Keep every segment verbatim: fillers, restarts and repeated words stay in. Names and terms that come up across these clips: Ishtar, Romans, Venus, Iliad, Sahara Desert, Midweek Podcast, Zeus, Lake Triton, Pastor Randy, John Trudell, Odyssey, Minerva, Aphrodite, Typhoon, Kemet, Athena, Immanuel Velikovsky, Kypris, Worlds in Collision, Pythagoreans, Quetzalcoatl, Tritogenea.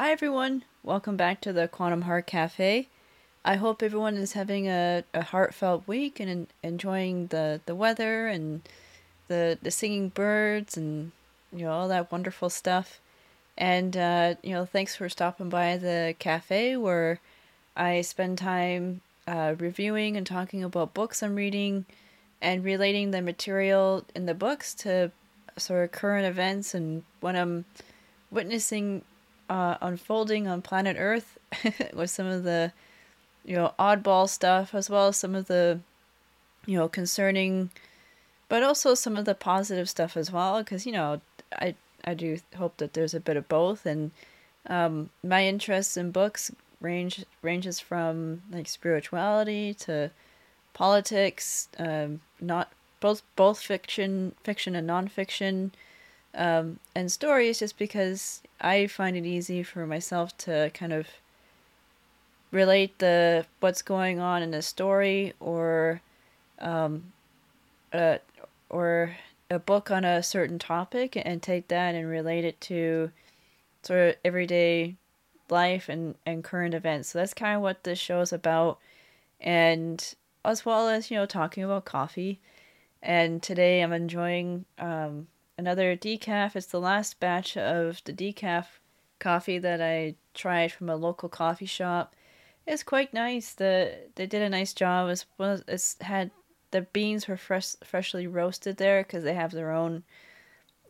Hi everyone, welcome back to the Quantum Heart Cafe. I hope everyone is having a, a heartfelt week and en- enjoying the, the weather and the, the singing birds and, you know, all that wonderful stuff. And, uh, you know, thanks for stopping by the cafe where I spend time uh, reviewing and talking about books I'm reading and relating the material in the books to sort of current events and what I'm witnessing Uh, unfolding on planet Earth with some of the, you know, oddball stuff, as well as some of the, you know, concerning, but also some of the positive stuff as well, because, you know, I I do hope that there's a bit of both. And um, my interests in books range ranges from like spirituality to politics, um, not both both fiction fiction and nonfiction. Um, and stories, just because I find it easy for myself to kind of relate the what's going on in a story or um, a, or a book on a certain topic and take that and relate it to sort of everyday life and, and current events. So that's kind of what this show is about, and as well as, you know, talking about coffee. And today I'm enjoying um, another decaf. It's the last batch of the decaf coffee that I tried from a local coffee shop. It's quite nice. The they did a nice job. It's it's had the beans were fresh, freshly roasted there, because they have their own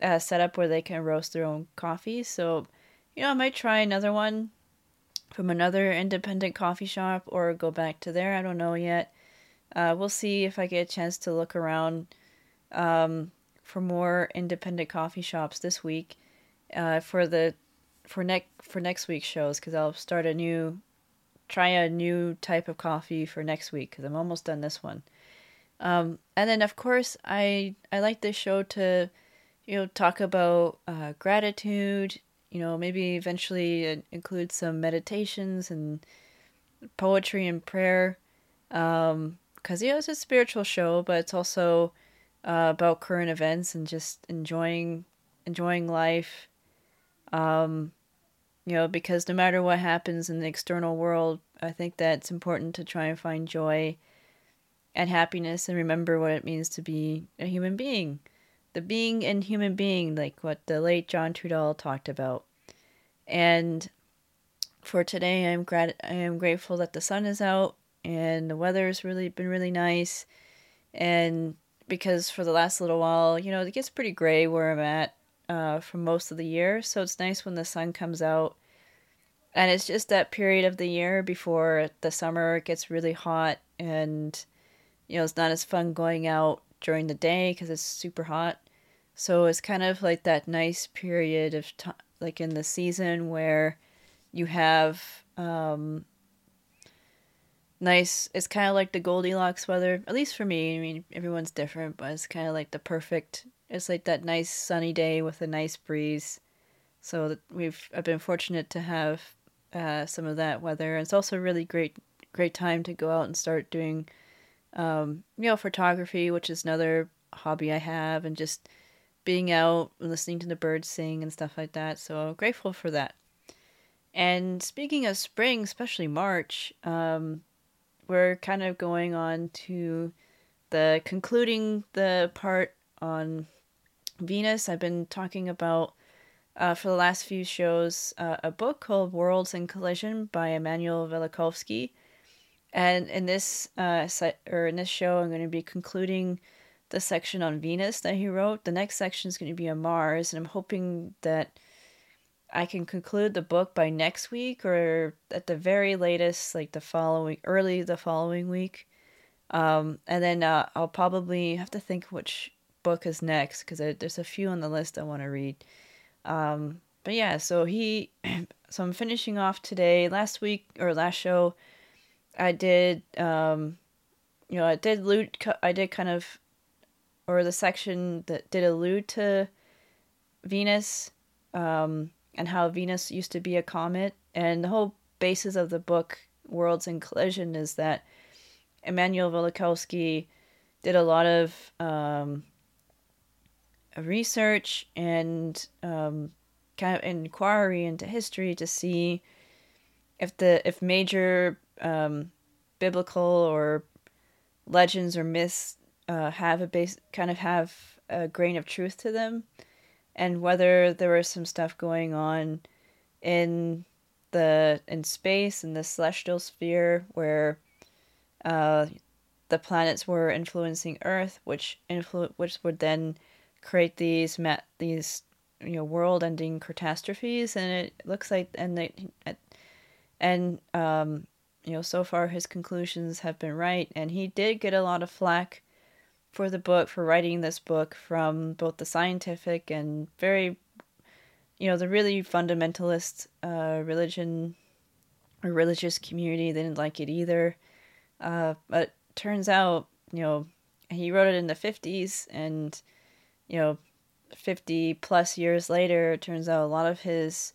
uh, setup where they can roast their own coffee. So, you know, I might try another one from another independent coffee shop or go back to there. I don't know yet. Uh, we'll see if I get a chance to look around. Um, for more independent coffee shops this week uh, for the for next for next week's shows, because I'll start a new try a new type of coffee for next week, because I'm almost done this one. Um, and then of course I I like this show to, you know, talk about uh, gratitude, you know, maybe eventually include some meditations and poetry and prayer, because um, you know, it's a spiritual show, but it's also Uh, about current events and just enjoying enjoying life, um, you know, because no matter what happens in the external world, I think that it's important to try and find joy and happiness and remember what it means to be a human being, the being in human being, like what the late John Trudell talked about. And for today, I'm grat I am grateful that the sun is out and the weather's really been really nice. And because for the last little while, you know, it gets pretty gray where I'm at uh, for most of the year. So it's nice when the sun comes out. And it's just that period of the year before the summer gets really hot. And, you know, it's not as fun going out during the day because it's super hot. So it's kind of like that nice period of time, like in the season, where you have um, nice, it's kind of like the Goldilocks weather, at least for me. I mean, everyone's different, but it's kind of like the perfect, it's like that nice sunny day with a nice breeze. So we've, I've been fortunate to have uh, some of that weather. It's also a really great, great time to go out and start doing, um, you know, photography, which is another hobby I have, and just being out and listening to the birds sing and stuff like that. So I'm grateful for that. And speaking of spring, especially March, um, we're kind of going on to the concluding the part on Venus. I've been talking about, uh, for the last few shows, uh, a book called Worlds in Collision by Immanuel Velikovsky. And in this, uh, set, or in this show, I'm going to be concluding the section on Venus that he wrote. The next section is going to be on Mars, and I'm hoping that I can conclude the book by next week, or at the very latest, like the following, early the following week. Um, and then uh, I'll probably have to think which book is next, because there's a few on the list I want to read. Um, but yeah, so he, so I'm finishing off today. Last week, or last show, I did, um, you know, I did allude, I did kind of, or the section that did allude to Venus, um, and how Venus used to be a comet. And the whole basis of the book, Worlds in Collision, is that Immanuel Velikovsky did a lot of um, research and um, kind of inquiry into history to see if the if major um, biblical or legends or myths uh, have a base, kind of have a grain of truth to them, and whether there was some stuff going on in the in space in the celestial sphere where uh, the planets were influencing Earth, which influ- which would then create these ma- these you know world-ending catastrophes. And it looks like and they and um you know so far his conclusions have been right, and he did get a lot of flack for the book for writing this book from both the scientific and very you know the really fundamentalist uh religion or religious community. They didn't like it either, uh but turns out you know he wrote it in the fifties, and you know fifty plus years later it turns out a lot of his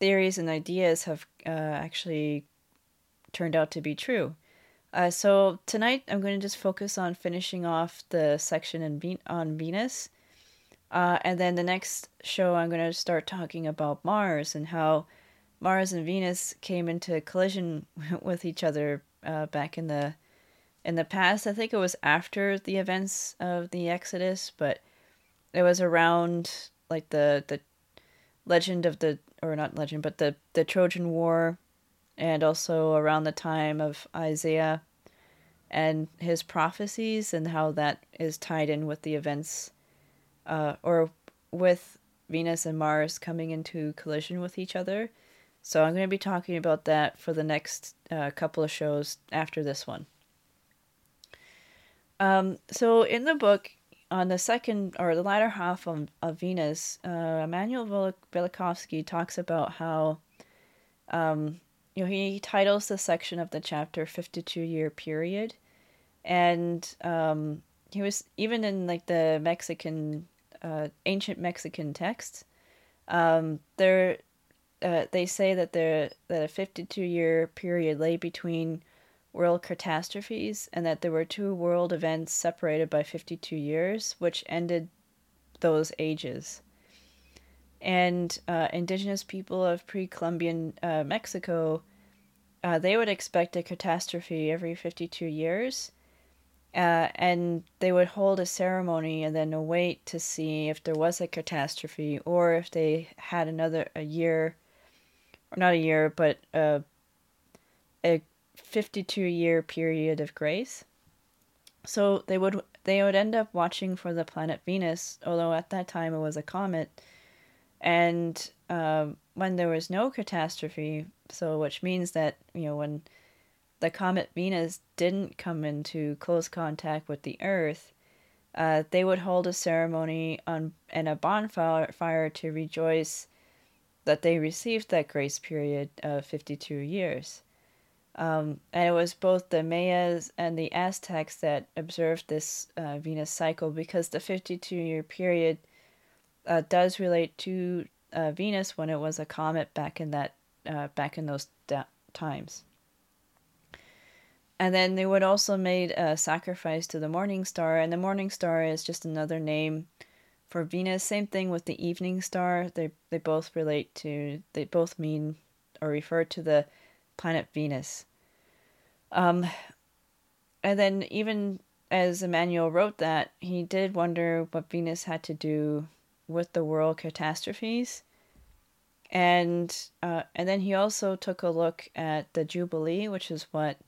theories and ideas have uh, actually turned out to be true. Uh, so tonight I'm going to just focus on finishing off the section in Be- on Venus. Uh, and then the next show I'm going to start talking about Mars and how Mars and Venus came into collision with each other uh, back in the in the past. I think it was after the events of the Exodus, but it was around like the, the legend of the or not legend, but the, the Trojan War, and also around the time of Isaiah and his prophecies, and how that is tied in with the events uh, or with Venus and Mars coming into collision with each other. So I'm going to be talking about that for the next uh, couple of shows after this one. Um, so in the book, on the second or the latter half of, of Venus, uh, Immanuel Velikovsky talks about how, um, you know, he titles the section of the chapter fifty-two year period, and um, he was even in like the Mexican, uh, ancient Mexican texts, um, there, uh, they say that there that a fifty-two year period lay between world catastrophes, and that there were two world events separated by fifty-two years, which ended those ages. And uh, indigenous people of pre-Columbian uh, Mexico, uh, they would expect a catastrophe every fifty-two years, uh, and they would hold a ceremony and then await to see if there was a catastrophe, or if they had another a year, or not a year, but uh, a fifty-two year period of grace. So they would they would end up watching for the planet Venus, although at that time it was a comet. And uh, when there was no catastrophe, so which means that you know when the comet Venus didn't come into close contact with the Earth, uh, they would hold a ceremony on and a bonfire to rejoice that they received that grace period of fifty-two years. Um, and it was both the Mayas and the Aztecs that observed this uh, Venus cycle, because the fifty-two year period uh, does relate to uh, Venus when it was a comet back in that uh, back in those da- times. And then they would also made a sacrifice to the morning star, and the morning star is just another name for Venus. Same thing with the evening star. They they both relate to they both mean or refer to the planet Venus. Um, and then even as Immanuel wrote that, he did wonder what Venus had to do with the world catastrophes. And uh, and then he also took a look at the Jubilee, which is what,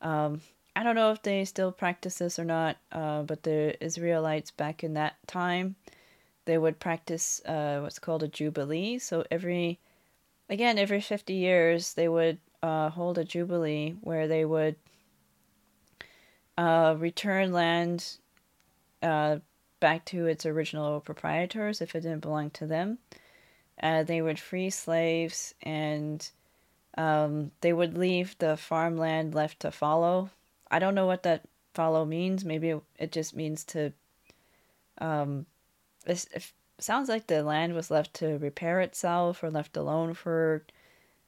um, I don't know if they still practice this or not, uh, but the Israelites back in that time, they would practice uh, what's called a Jubilee. So every, again, every fifty years, they would Uh, hold a jubilee where they would uh, return land uh, back to its original proprietors if it didn't belong to them. Uh, they would free slaves, and um, they would leave the farmland left to fallow. I don't know what that fallow means. Maybe it just means to... Um, it, it sounds like the land was left to repair itself or left alone for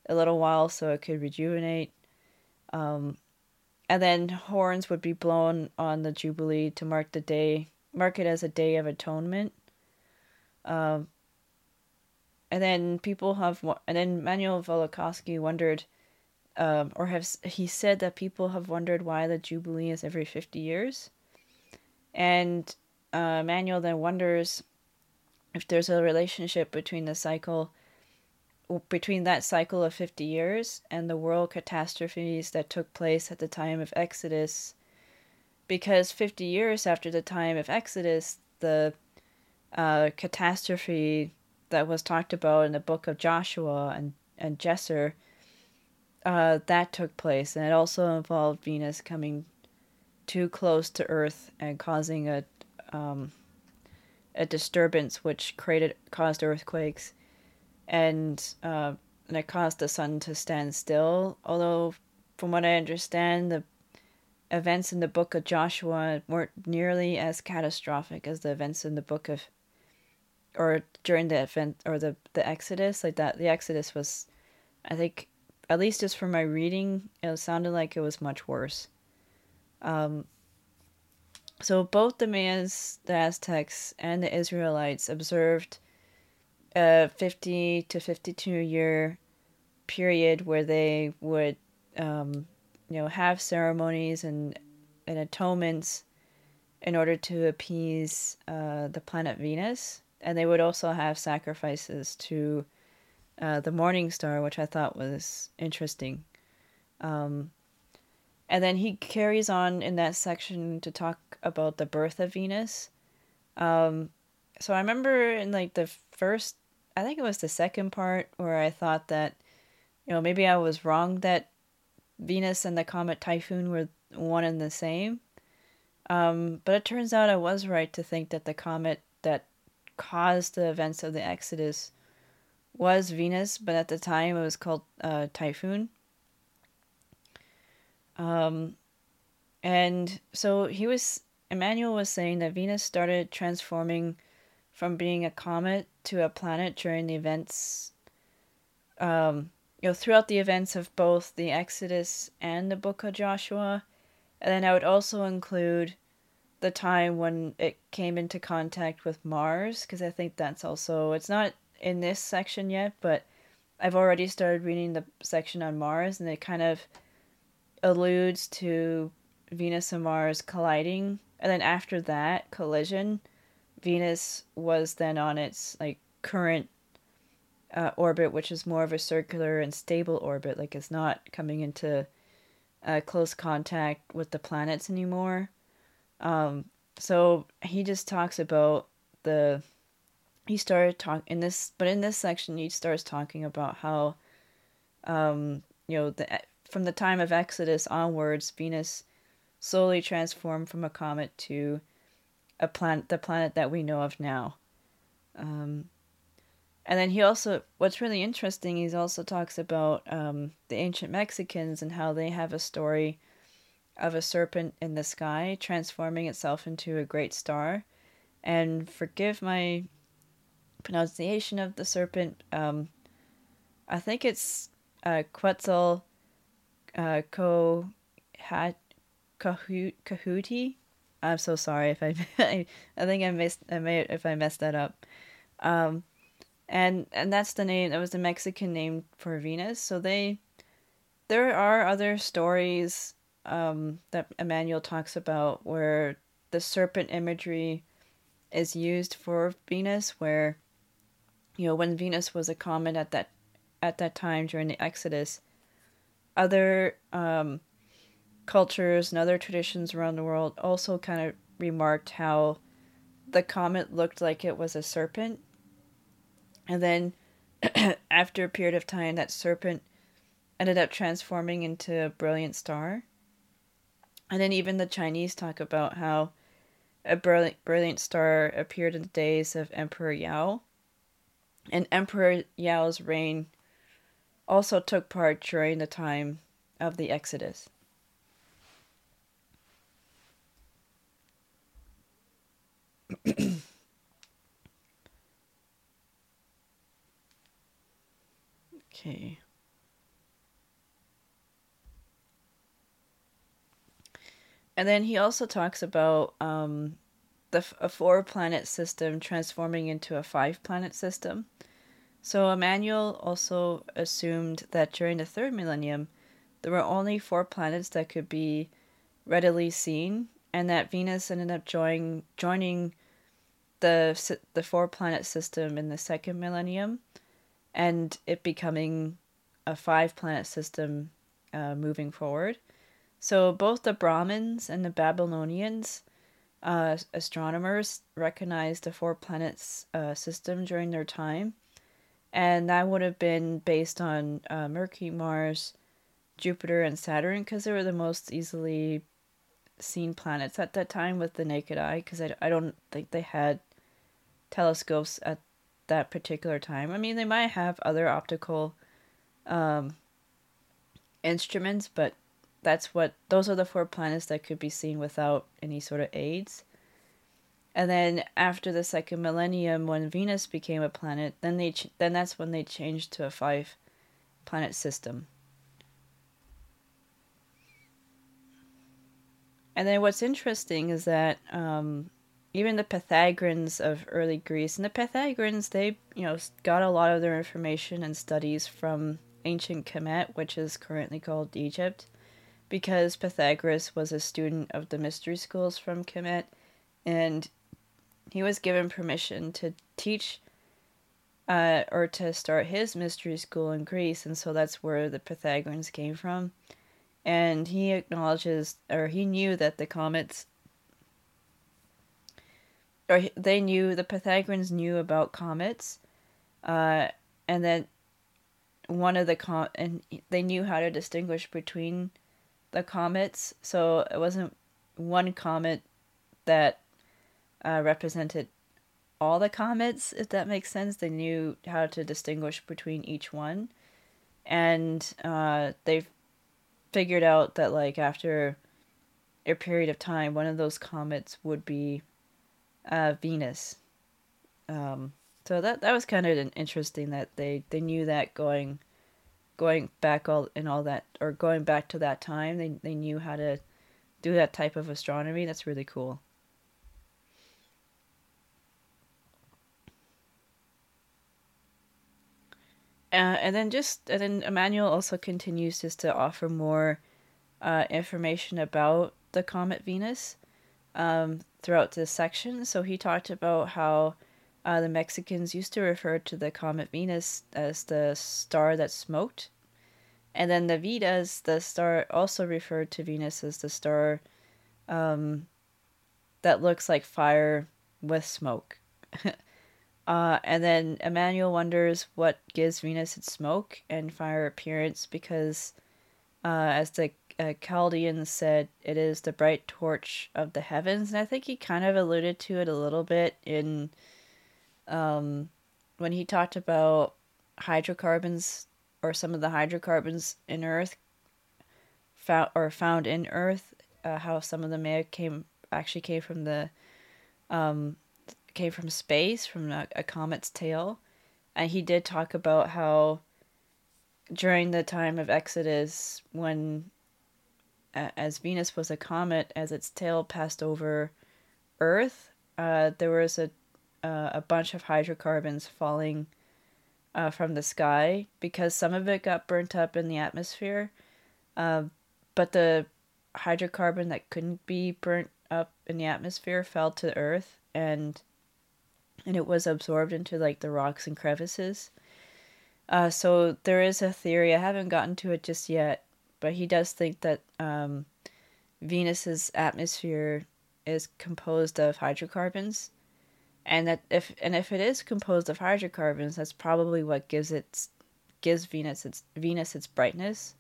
a little while so it could rejuvenate. Um, and then horns would be blown on the Jubilee to mark the day, mark it as a day of atonement. Um, And then people have, and then Immanuel Velikovsky wondered, um, or have he said that people have wondered why the Jubilee is every fifty years. And uh, Immanuel then wonders if there's a relationship between the cycle, between that cycle of fifty years and the world catastrophes that took place at the time of Exodus, because fifty years after the time of Exodus, the uh, catastrophe that was talked about in the book of Joshua and, and Jesser, uh, that took place. And it also involved Venus coming too close to Earth and causing a um, a disturbance which created caused earthquakes. And, uh, and it caused the sun to stand still. Although, from what I understand, the events in the book of Joshua weren't nearly as catastrophic as the events in the book of, or during the event, or the, the Exodus. Like that, the Exodus was, I think, at least just from my reading, it sounded like it was much worse. Um, so both the Mayans, the Aztecs, and the Israelites observed a fifty to fifty-two year period where they would, um, you know, have ceremonies and, and atonements in order to appease uh, the planet Venus. And they would also have sacrifices to uh, the morning star, which I thought was interesting. Um, and then he carries on in that section to talk about the birth of Venus. Um, so I remember in like the first, I think it was the second part where I thought that, you know, maybe I was wrong that Venus and the comet Typhoon were one and the same. Um, but it turns out I was right to think that the comet that caused the events of the Exodus was Venus, but at the time it was called uh, Typhoon. Um, and so he was, Immanuel was saying that Venus started transforming from being a comet to a planet during the events, um, you know, throughout the events of both the Exodus and the Book of Joshua. And then I would also include the time when it came into contact with Mars, because I think that's also, it's not in this section yet, but I've already started reading the section on Mars, and it kind of alludes to Venus and Mars colliding. And then after that collision, Venus was then on its like current uh, orbit, which is more of a circular and stable orbit. Like it's not coming into uh, close contact with the planets anymore. Um, so he just talks about the, he started talk in this, but in this section, he starts talking about how, um, you know, the, from the time of Exodus onwards, Venus slowly transformed from a comet to a planet, the planet that we know of now. Um, and then he also, what's really interesting, he also talks about um, the ancient Mexicans and how they have a story of a serpent in the sky transforming itself into a great star. And forgive my pronunciation of the serpent. Um, I think it's uh, Quetzalcoatl, uh, co- hat, cahoot, cahootie. I'm so sorry if I, I think I missed, I may, if I messed that up. Um, and, and that's the name, that was the Mexican name for Venus. So they, there are other stories, um, that Immanuel talks about where the serpent imagery is used for Venus, where, you know, when Venus was a comet at that, at that time during the Exodus, other, um, cultures and other traditions around the world also kind of remarked how the comet looked like it was a serpent. And then after a period of time, that serpent ended up transforming into a brilliant star. And then even the Chinese talk about how a brilliant, brilliant star appeared in the days of Emperor Yao. And Emperor Yao's reign also took part during the time of the Exodus. Okay. And then he also talks about um, the a four planet system transforming into a five planet system. So Immanuel also assumed that during the third millennium, there were only four planets that could be readily seen, and that Venus ended up join, joining the the four-planet system in the second millennium, and it becoming a five-planet system uh, moving forward. So both the Brahmins and the Babylonians, uh, astronomers, recognized the four-planet uh, system during their time. And that would have been based on uh, Mercury, Mars, Jupiter, and Saturn, because they were the most easily seen planets at that time with the naked eye, because I, I don't think they had telescopes at that particular time. I mean, they might have other optical um, instruments, but that's what those are the four planets that could be seen without any sort of aids. And then after the second millennium, when Venus became a planet, then they ch- then that's when they changed to a five-planet system. And then what's interesting is that um, even the Pythagoreans of early Greece, and the Pythagoreans, they you know got a lot of their information and studies from ancient Kemet, which is currently called Egypt, because Pythagoras was a student of the mystery schools from Kemet, and he was given permission to teach uh, or to start his mystery school in Greece, and so that's where the Pythagoreans came from. And he acknowledges, or he knew that the comets, or they knew, the Pythagoreans knew about comets, uh, and then one of the, com- and they knew how to distinguish between the comets, so it wasn't one comet that Uh, represented all the comets, if that makes sense. They knew how to distinguish between each one, and uh, they figured out that, like, after a period of time, one of those comets would be uh, Venus. Um, so that that was kind of interesting that they, they knew that going going back all and all that, or going back to that time, they they knew how to do that type of astronomy. That's really cool. Uh, and then just and then Immanuel also continues just to offer more uh, information about the comet Venus um, throughout this section. So he talked about how uh, the Mexicans used to refer to the comet Venus as the star that smoked, and then the Vedas, the star, also referred to Venus as the star um, that looks like fire with smoke. Uh, and then Immanuel wonders what gives Venus its smoke and fire appearance, because, uh, as the uh, Chaldeans said, it is the bright torch of the heavens. And I think he kind of alluded to it a little bit in um, when he talked about hydrocarbons, or some of the hydrocarbons in Earth, found, or found in Earth, uh, how some of them may have came, actually came from the... Um, came from space, from a, a comet's tail. And he did talk about how during the time of Exodus, when uh, as Venus was a comet, as its tail passed over Earth, uh, there was a uh, a bunch of hydrocarbons falling uh, from the sky, because some of it got burnt up in the atmosphere, uh, but the hydrocarbon that couldn't be burnt up in the atmosphere fell to Earth, and And it was absorbed into, like, the rocks and crevices. Uh, so there is a theory. I haven't gotten to it just yet. But he does think that um, Venus's atmosphere is composed of hydrocarbons. And that if and if it is composed of hydrocarbons, that's probably what gives it gives Venus its Venus its brightness,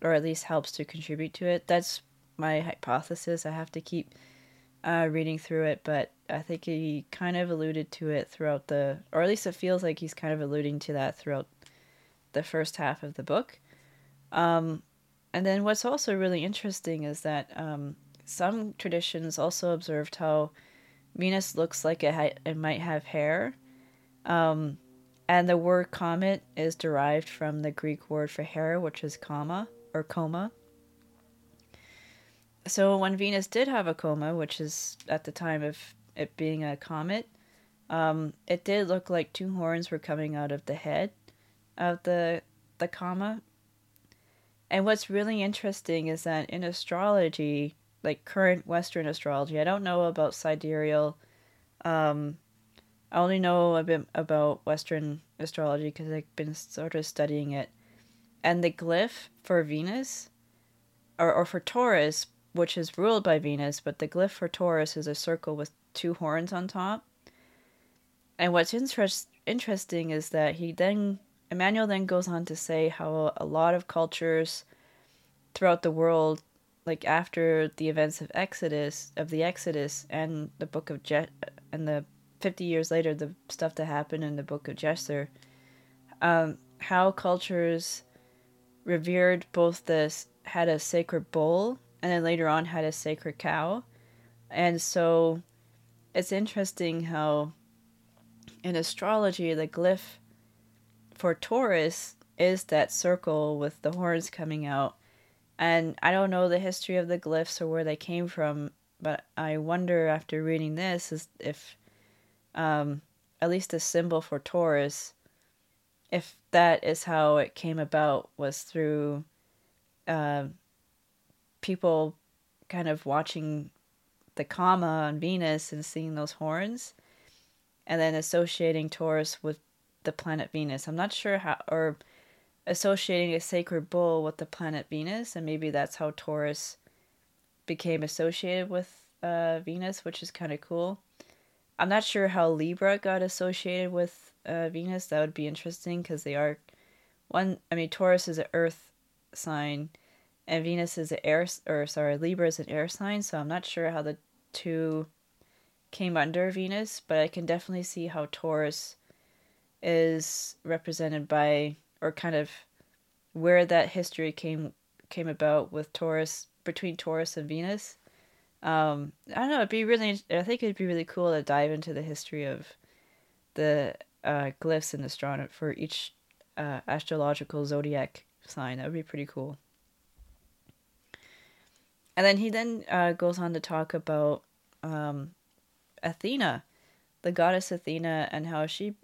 or at least helps to contribute to it. That's my hypothesis. I have to keep uh, reading through it, but I think he kind of alluded to it throughout the, or at least it feels like he's kind of alluding to that throughout the first half of the book. Um, and then what's also really interesting is that um, some traditions also observed how Venus looks like it, ha- it might have hair. Um, and the word comet is derived from the Greek word for hair, which is koma or coma. So when Venus did have a coma, which is at the time of it being a comet, Um, it did look like two horns were coming out of the head of the the Kama. And what's really interesting is that in astrology, like current Western astrology, I don't know about sidereal. Um, I only know a bit about Western astrology because I've been sort of studying it. And the glyph for Venus, or, or for Taurus, which is ruled by Venus, but the glyph for Taurus is a circle with two horns on top. And what's interest, interesting is that he then, Immanuel then goes on to say how a lot of cultures throughout the world, like after the events of Exodus, of the Exodus and the Book of Je- and the fifty years later, the stuff that happened in the Book of Jasher, um, how cultures revered both this, had a sacred bull, and then later on had a sacred cow. And so it's interesting how in astrology, the glyph for Taurus is that circle with the horns coming out. And I don't know the history of the glyphs or where they came from, but I wonder after reading this is if um, at least the symbol for Taurus, if that is how it came about, was through uh, people kind of watching the Kama on Venus and seeing those horns, and then associating Taurus with the planet Venus. I'm not sure how, or associating a sacred bull with the planet Venus, and maybe that's how Taurus became associated with uh, Venus, which is kind of cool. I'm not sure how Libra got associated with uh, Venus. That would be interesting, because they are one. I mean, Taurus is an earth sign, and Venus is an air, or sorry, Libra is an air sign, so I'm not sure how the two came under Venus, but I can definitely see how Taurus is represented by, or kind of where that history came came about with Taurus, between Taurus and Venus. Um, I don't know, it'd be really, I think it'd be really cool to dive into the history of the uh, glyphs in astronomy for each uh, astrological zodiac sign. That would be pretty cool. And then he then uh, goes on to talk about um, Athena, the goddess Athena, and how she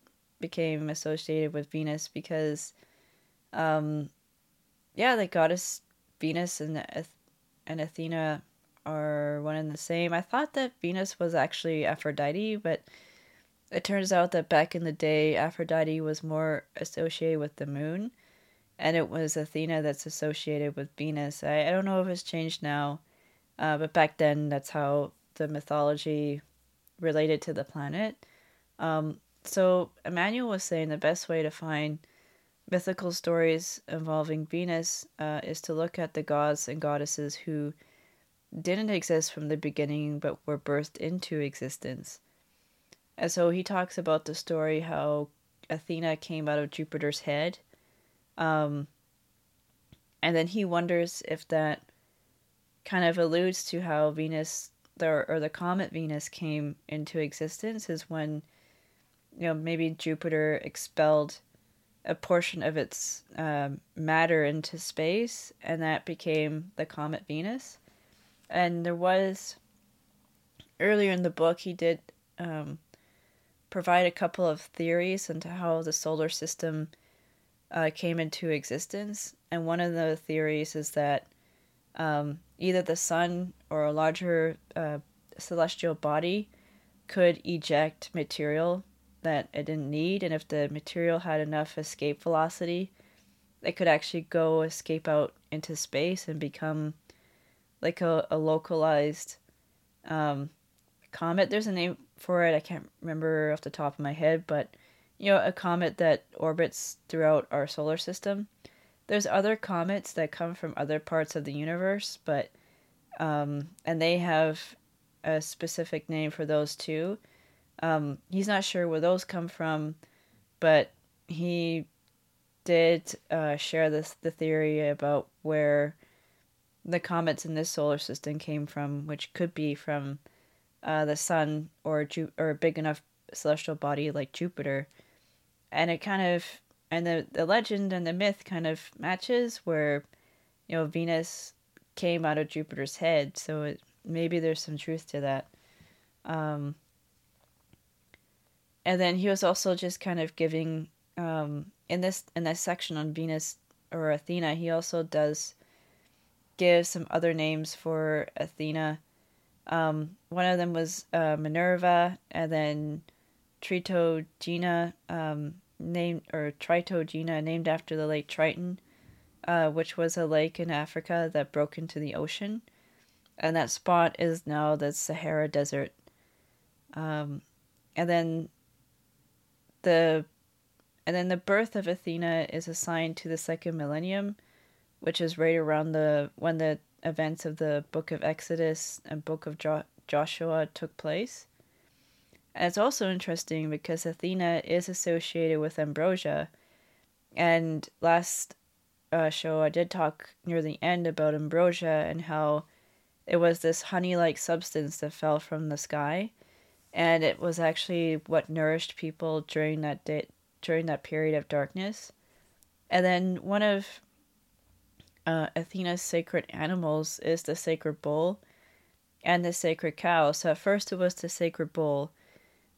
became associated with Venus because, um, yeah, the goddess Venus and and Athena are one and the same. I thought that Venus was actually Aphrodite, but it turns out that back in the day, Aphrodite was more associated with the moon, and it was Athena that's associated with Venus. I, I don't know if it's changed now, uh, but back then, that's how the mythology related to the planet. Um, so Immanuel was saying the best way to find mythical stories involving Venus uh, is to look at the gods and goddesses who didn't exist from the beginning but were birthed into existence. And so he talks about the story how Athena came out of Jupiter's head. Um, and then he wonders if that kind of alludes to how Venus, the, or the comet Venus, came into existence, is when, you know, maybe Jupiter expelled a portion of its um, matter into space, and that became the comet Venus. And there was, earlier in the book, he did um, provide a couple of theories into how the solar system uh, came into existence. And one of the theories is that um, either the sun or a larger uh, celestial body could eject material that it didn't need, and if the material had enough escape velocity, it could actually go escape out into space and become like a, a localized um, comet. There's a name for it, I can't remember off the top of my head, but you know, a comet that orbits throughout our solar system. There's other comets that come from other parts of the universe, but um, and they have a specific name for those too. Um, he's not sure where those come from, but he did uh, share this the theory about where the comets in this solar system came from, which could be from uh, the sun or Ju- or a big enough celestial body like Jupiter. And it kind of, and the, the legend and the myth kind of matches where, you know, Venus came out of Jupiter's head, so it, maybe there's some truth to that. Um... And then he was also just kind of giving, um, in this in this section on Venus or Athena, he also does give some other names for Athena. Um, one of them was uh, Minerva, and then Tritogenea, um, named or Tritogenea, named after the Lake Triton, uh, which was a lake in Africa that broke into the ocean, and that spot is now the Sahara Desert. Um, and then the and then the birth of Athena is assigned to the second millennium, which is right around the when the events of the Book of Exodus and Book of Jo- Joshua took place. And it's also interesting because Athena is associated with ambrosia. And last uh, show I did talk near the end about ambrosia and how it was this honey-like substance that fell from the sky. And it was actually what nourished people during that day, during that period of darkness. And then one of uh, Athena's sacred animals is the sacred bull and the sacred cow. So at first it was the sacred bull.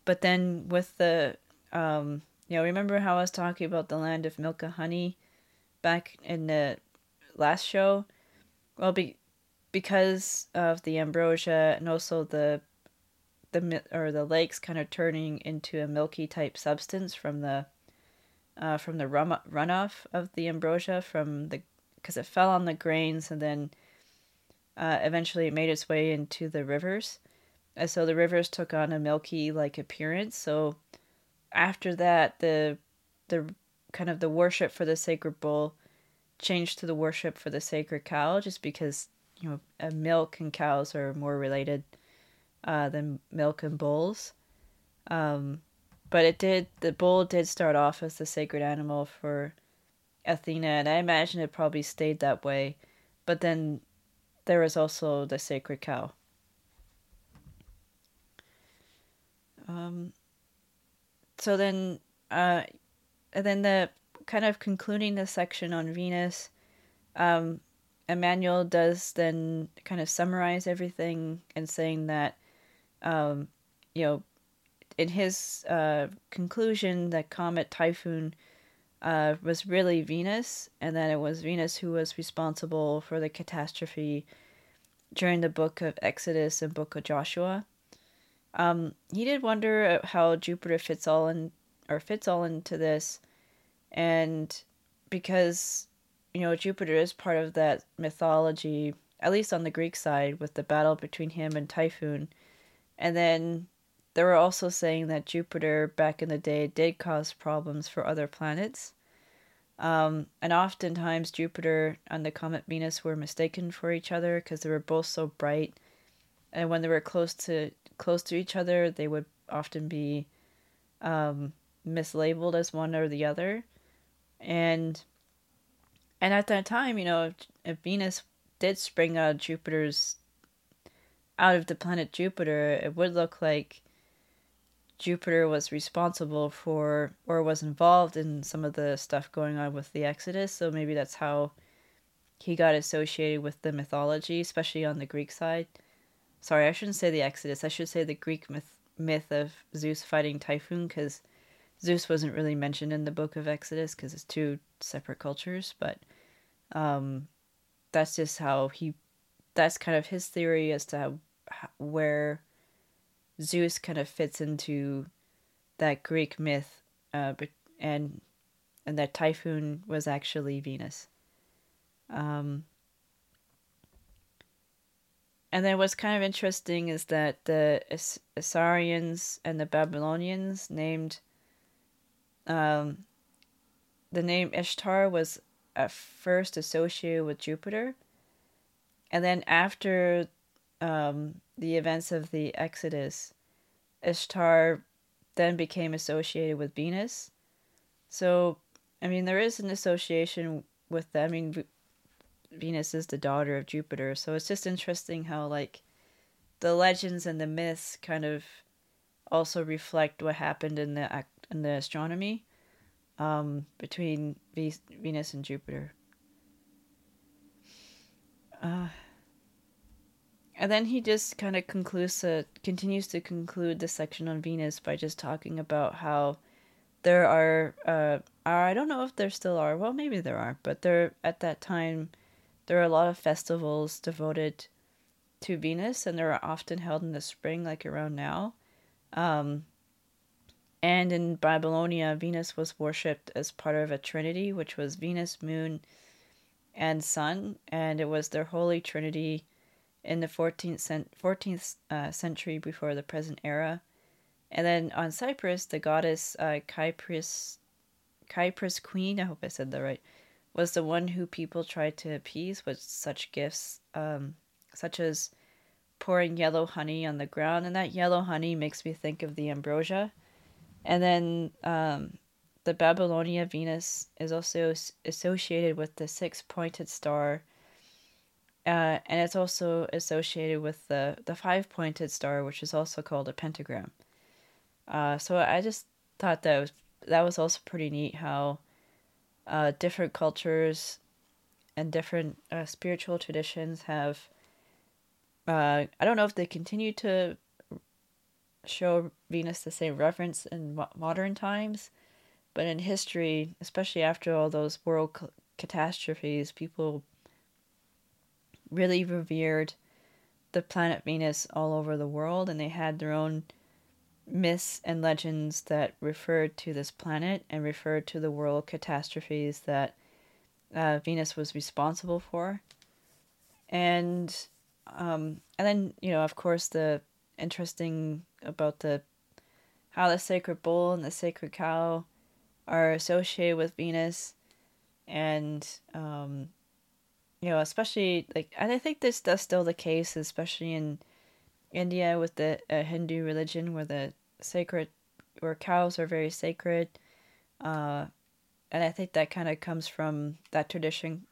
But then with the, um, you know, remember how I was talking about the land of milk and honey back in the last show? Well, be, because of the ambrosia and also the, the or the lakes kind of turning into a milky type substance from the, uh, from the run, runoff of the ambrosia from the, because it fell on the grains and then, uh, eventually it made its way into the rivers. And so the rivers took on a milky-like appearance. So after that, the the kind of the worship for the sacred bull changed to the worship for the sacred cow, just because, you know, uh, milk and cows are more related uh, than milk and bulls. Um, but it did, the bull did start off as the sacred animal for Athena, and I imagine it probably stayed that way. But then there was also the sacred cow. Um, so then, uh, and then the kind of concluding the section on Venus, um, Immanuel does then kind of summarize everything and saying that, um, you know, in his, uh, conclusion that comet Typhoon, uh, was really Venus, and that it was Venus who was responsible for the catastrophe during the Book of Exodus and Book of Joshua. Um, he did wonder how Jupiter fits all in, or fits all into this, and because, you know, Jupiter is part of that mythology, at least on the Greek side, with the battle between him and Typhoon, and then they were also saying that Jupiter, back in the day, did cause problems for other planets, um, and oftentimes Jupiter and the comet Venus were mistaken for each other, because they were both so bright, and when they were close to close to each other, they would often be um, mislabeled as one or the other. And and at that time, you know, if, if Venus did spring out of Jupiter's, out of the planet Jupiter, it would look like Jupiter was responsible for, or was involved in some of the stuff going on with the Exodus. So maybe that's how he got associated with the mythology, especially on the Greek side. Sorry, I shouldn't say the Exodus. I should say the Greek myth myth of Zeus fighting Typhoon, because Zeus wasn't really mentioned in the Book of Exodus because it's two separate cultures. But um, that's just how he... That's kind of his theory as to how, how, where Zeus kind of fits into that Greek myth, uh, and and that Typhoon was actually Venus. Um... And then what's kind of interesting is that the As- Assyrians and the Babylonians named, um, the name Ishtar was at first associated with Jupiter. And then after um, the events of the Exodus, Ishtar then became associated with Venus. So, I mean, there is an association with them. I mean, Venus is the daughter of Jupiter, so it's just interesting how, like, the legends and the myths kind of also reflect what happened in the in the astronomy um, between v- Venus and Jupiter. Uh, And then he just kind of concludes to, continues to conclude the section on Venus by just talking about how there are, uh, are, I don't know if there still are, well, maybe there are, but there, at that time, there are a lot of festivals devoted to Venus, and they are often held in the spring, like around now. Um, and in Babylonia, Venus was worshipped as part of a trinity, which was Venus, Moon, and Sun, and it was their holy trinity in the fourteenth, cent- fourteenth uh, century before the present era. And then on Cyprus, the goddess uh, Kypris, Kypris Queen, I hope I said that right, was the one who people tried to appease with such gifts, um, such as pouring yellow honey on the ground. And that yellow honey makes me think of the ambrosia. And then um, the Babylonia Venus is also associated with the six-pointed star, Uh, and it's also associated with the, the five-pointed star, which is also called a pentagram. Uh, so I just thought that was, that was also pretty neat how uh, different cultures and different uh, spiritual traditions have... Uh, I don't know if they continue to show Venus the same reverence in mo- modern times, but in history, especially after all those world c- catastrophes, people really revered the planet Venus all over the world, and they had their own myths and legends that referred to this planet and referred to the world catastrophes that uh, Venus was responsible for. And um, and then, you know, of course, the interesting about the how the sacred bull and the sacred cow are associated with Venus, and um you know, especially, like, and I think this that's still the case, especially in India with the uh, Hindu religion, where the sacred, where cows are very sacred, uh, and I think that kind of comes from, that tradition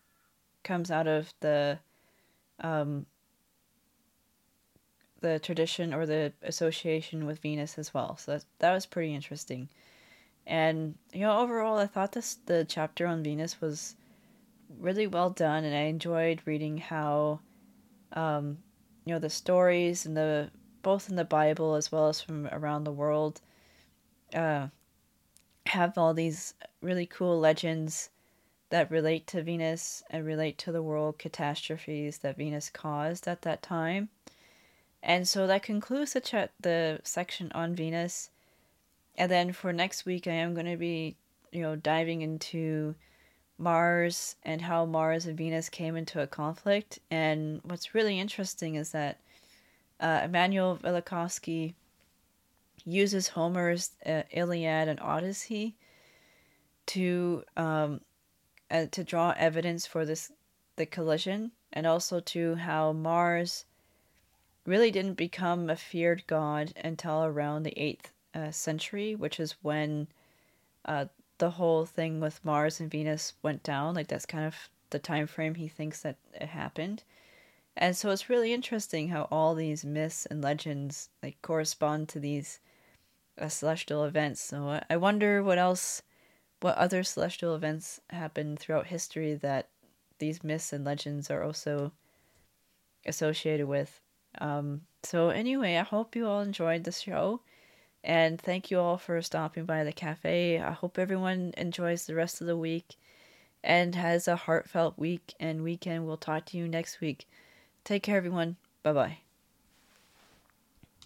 comes out of the, um, the tradition or the association with Venus as well, so that, that was pretty interesting. And, you know, overall, I thought this, the chapter on Venus was really well done, and I enjoyed reading how um you know the stories and the both in the Bible as well as from around the world uh have all these really cool legends that relate to Venus and relate to the world catastrophes that Venus caused at that time. And so that concludes the chat the section on Venus. And then for next week, I am going to be you know diving into Mars and how Mars and Venus came into a conflict. And what's really interesting is that uh, Immanuel Velikovsky uses Homer's uh, Iliad and Odyssey to um uh, to draw evidence for this the collision, and also to how Mars really didn't become a feared god until around the eighth uh, century, which is when uh the whole thing with Mars and Venus went down. Like, that's kind of the time frame he thinks that it happened. And so it's really interesting how all these myths and legends, like, correspond to these uh, celestial events. So I wonder what else, what other celestial events happened throughout history that these myths and legends are also associated with. Um, so anyway, I hope you all enjoyed the show. And thank you all for stopping by the cafe. I hope everyone enjoys the rest of the week and has a heartfelt week and weekend. We'll talk to you next week. Take care, everyone. Bye-bye.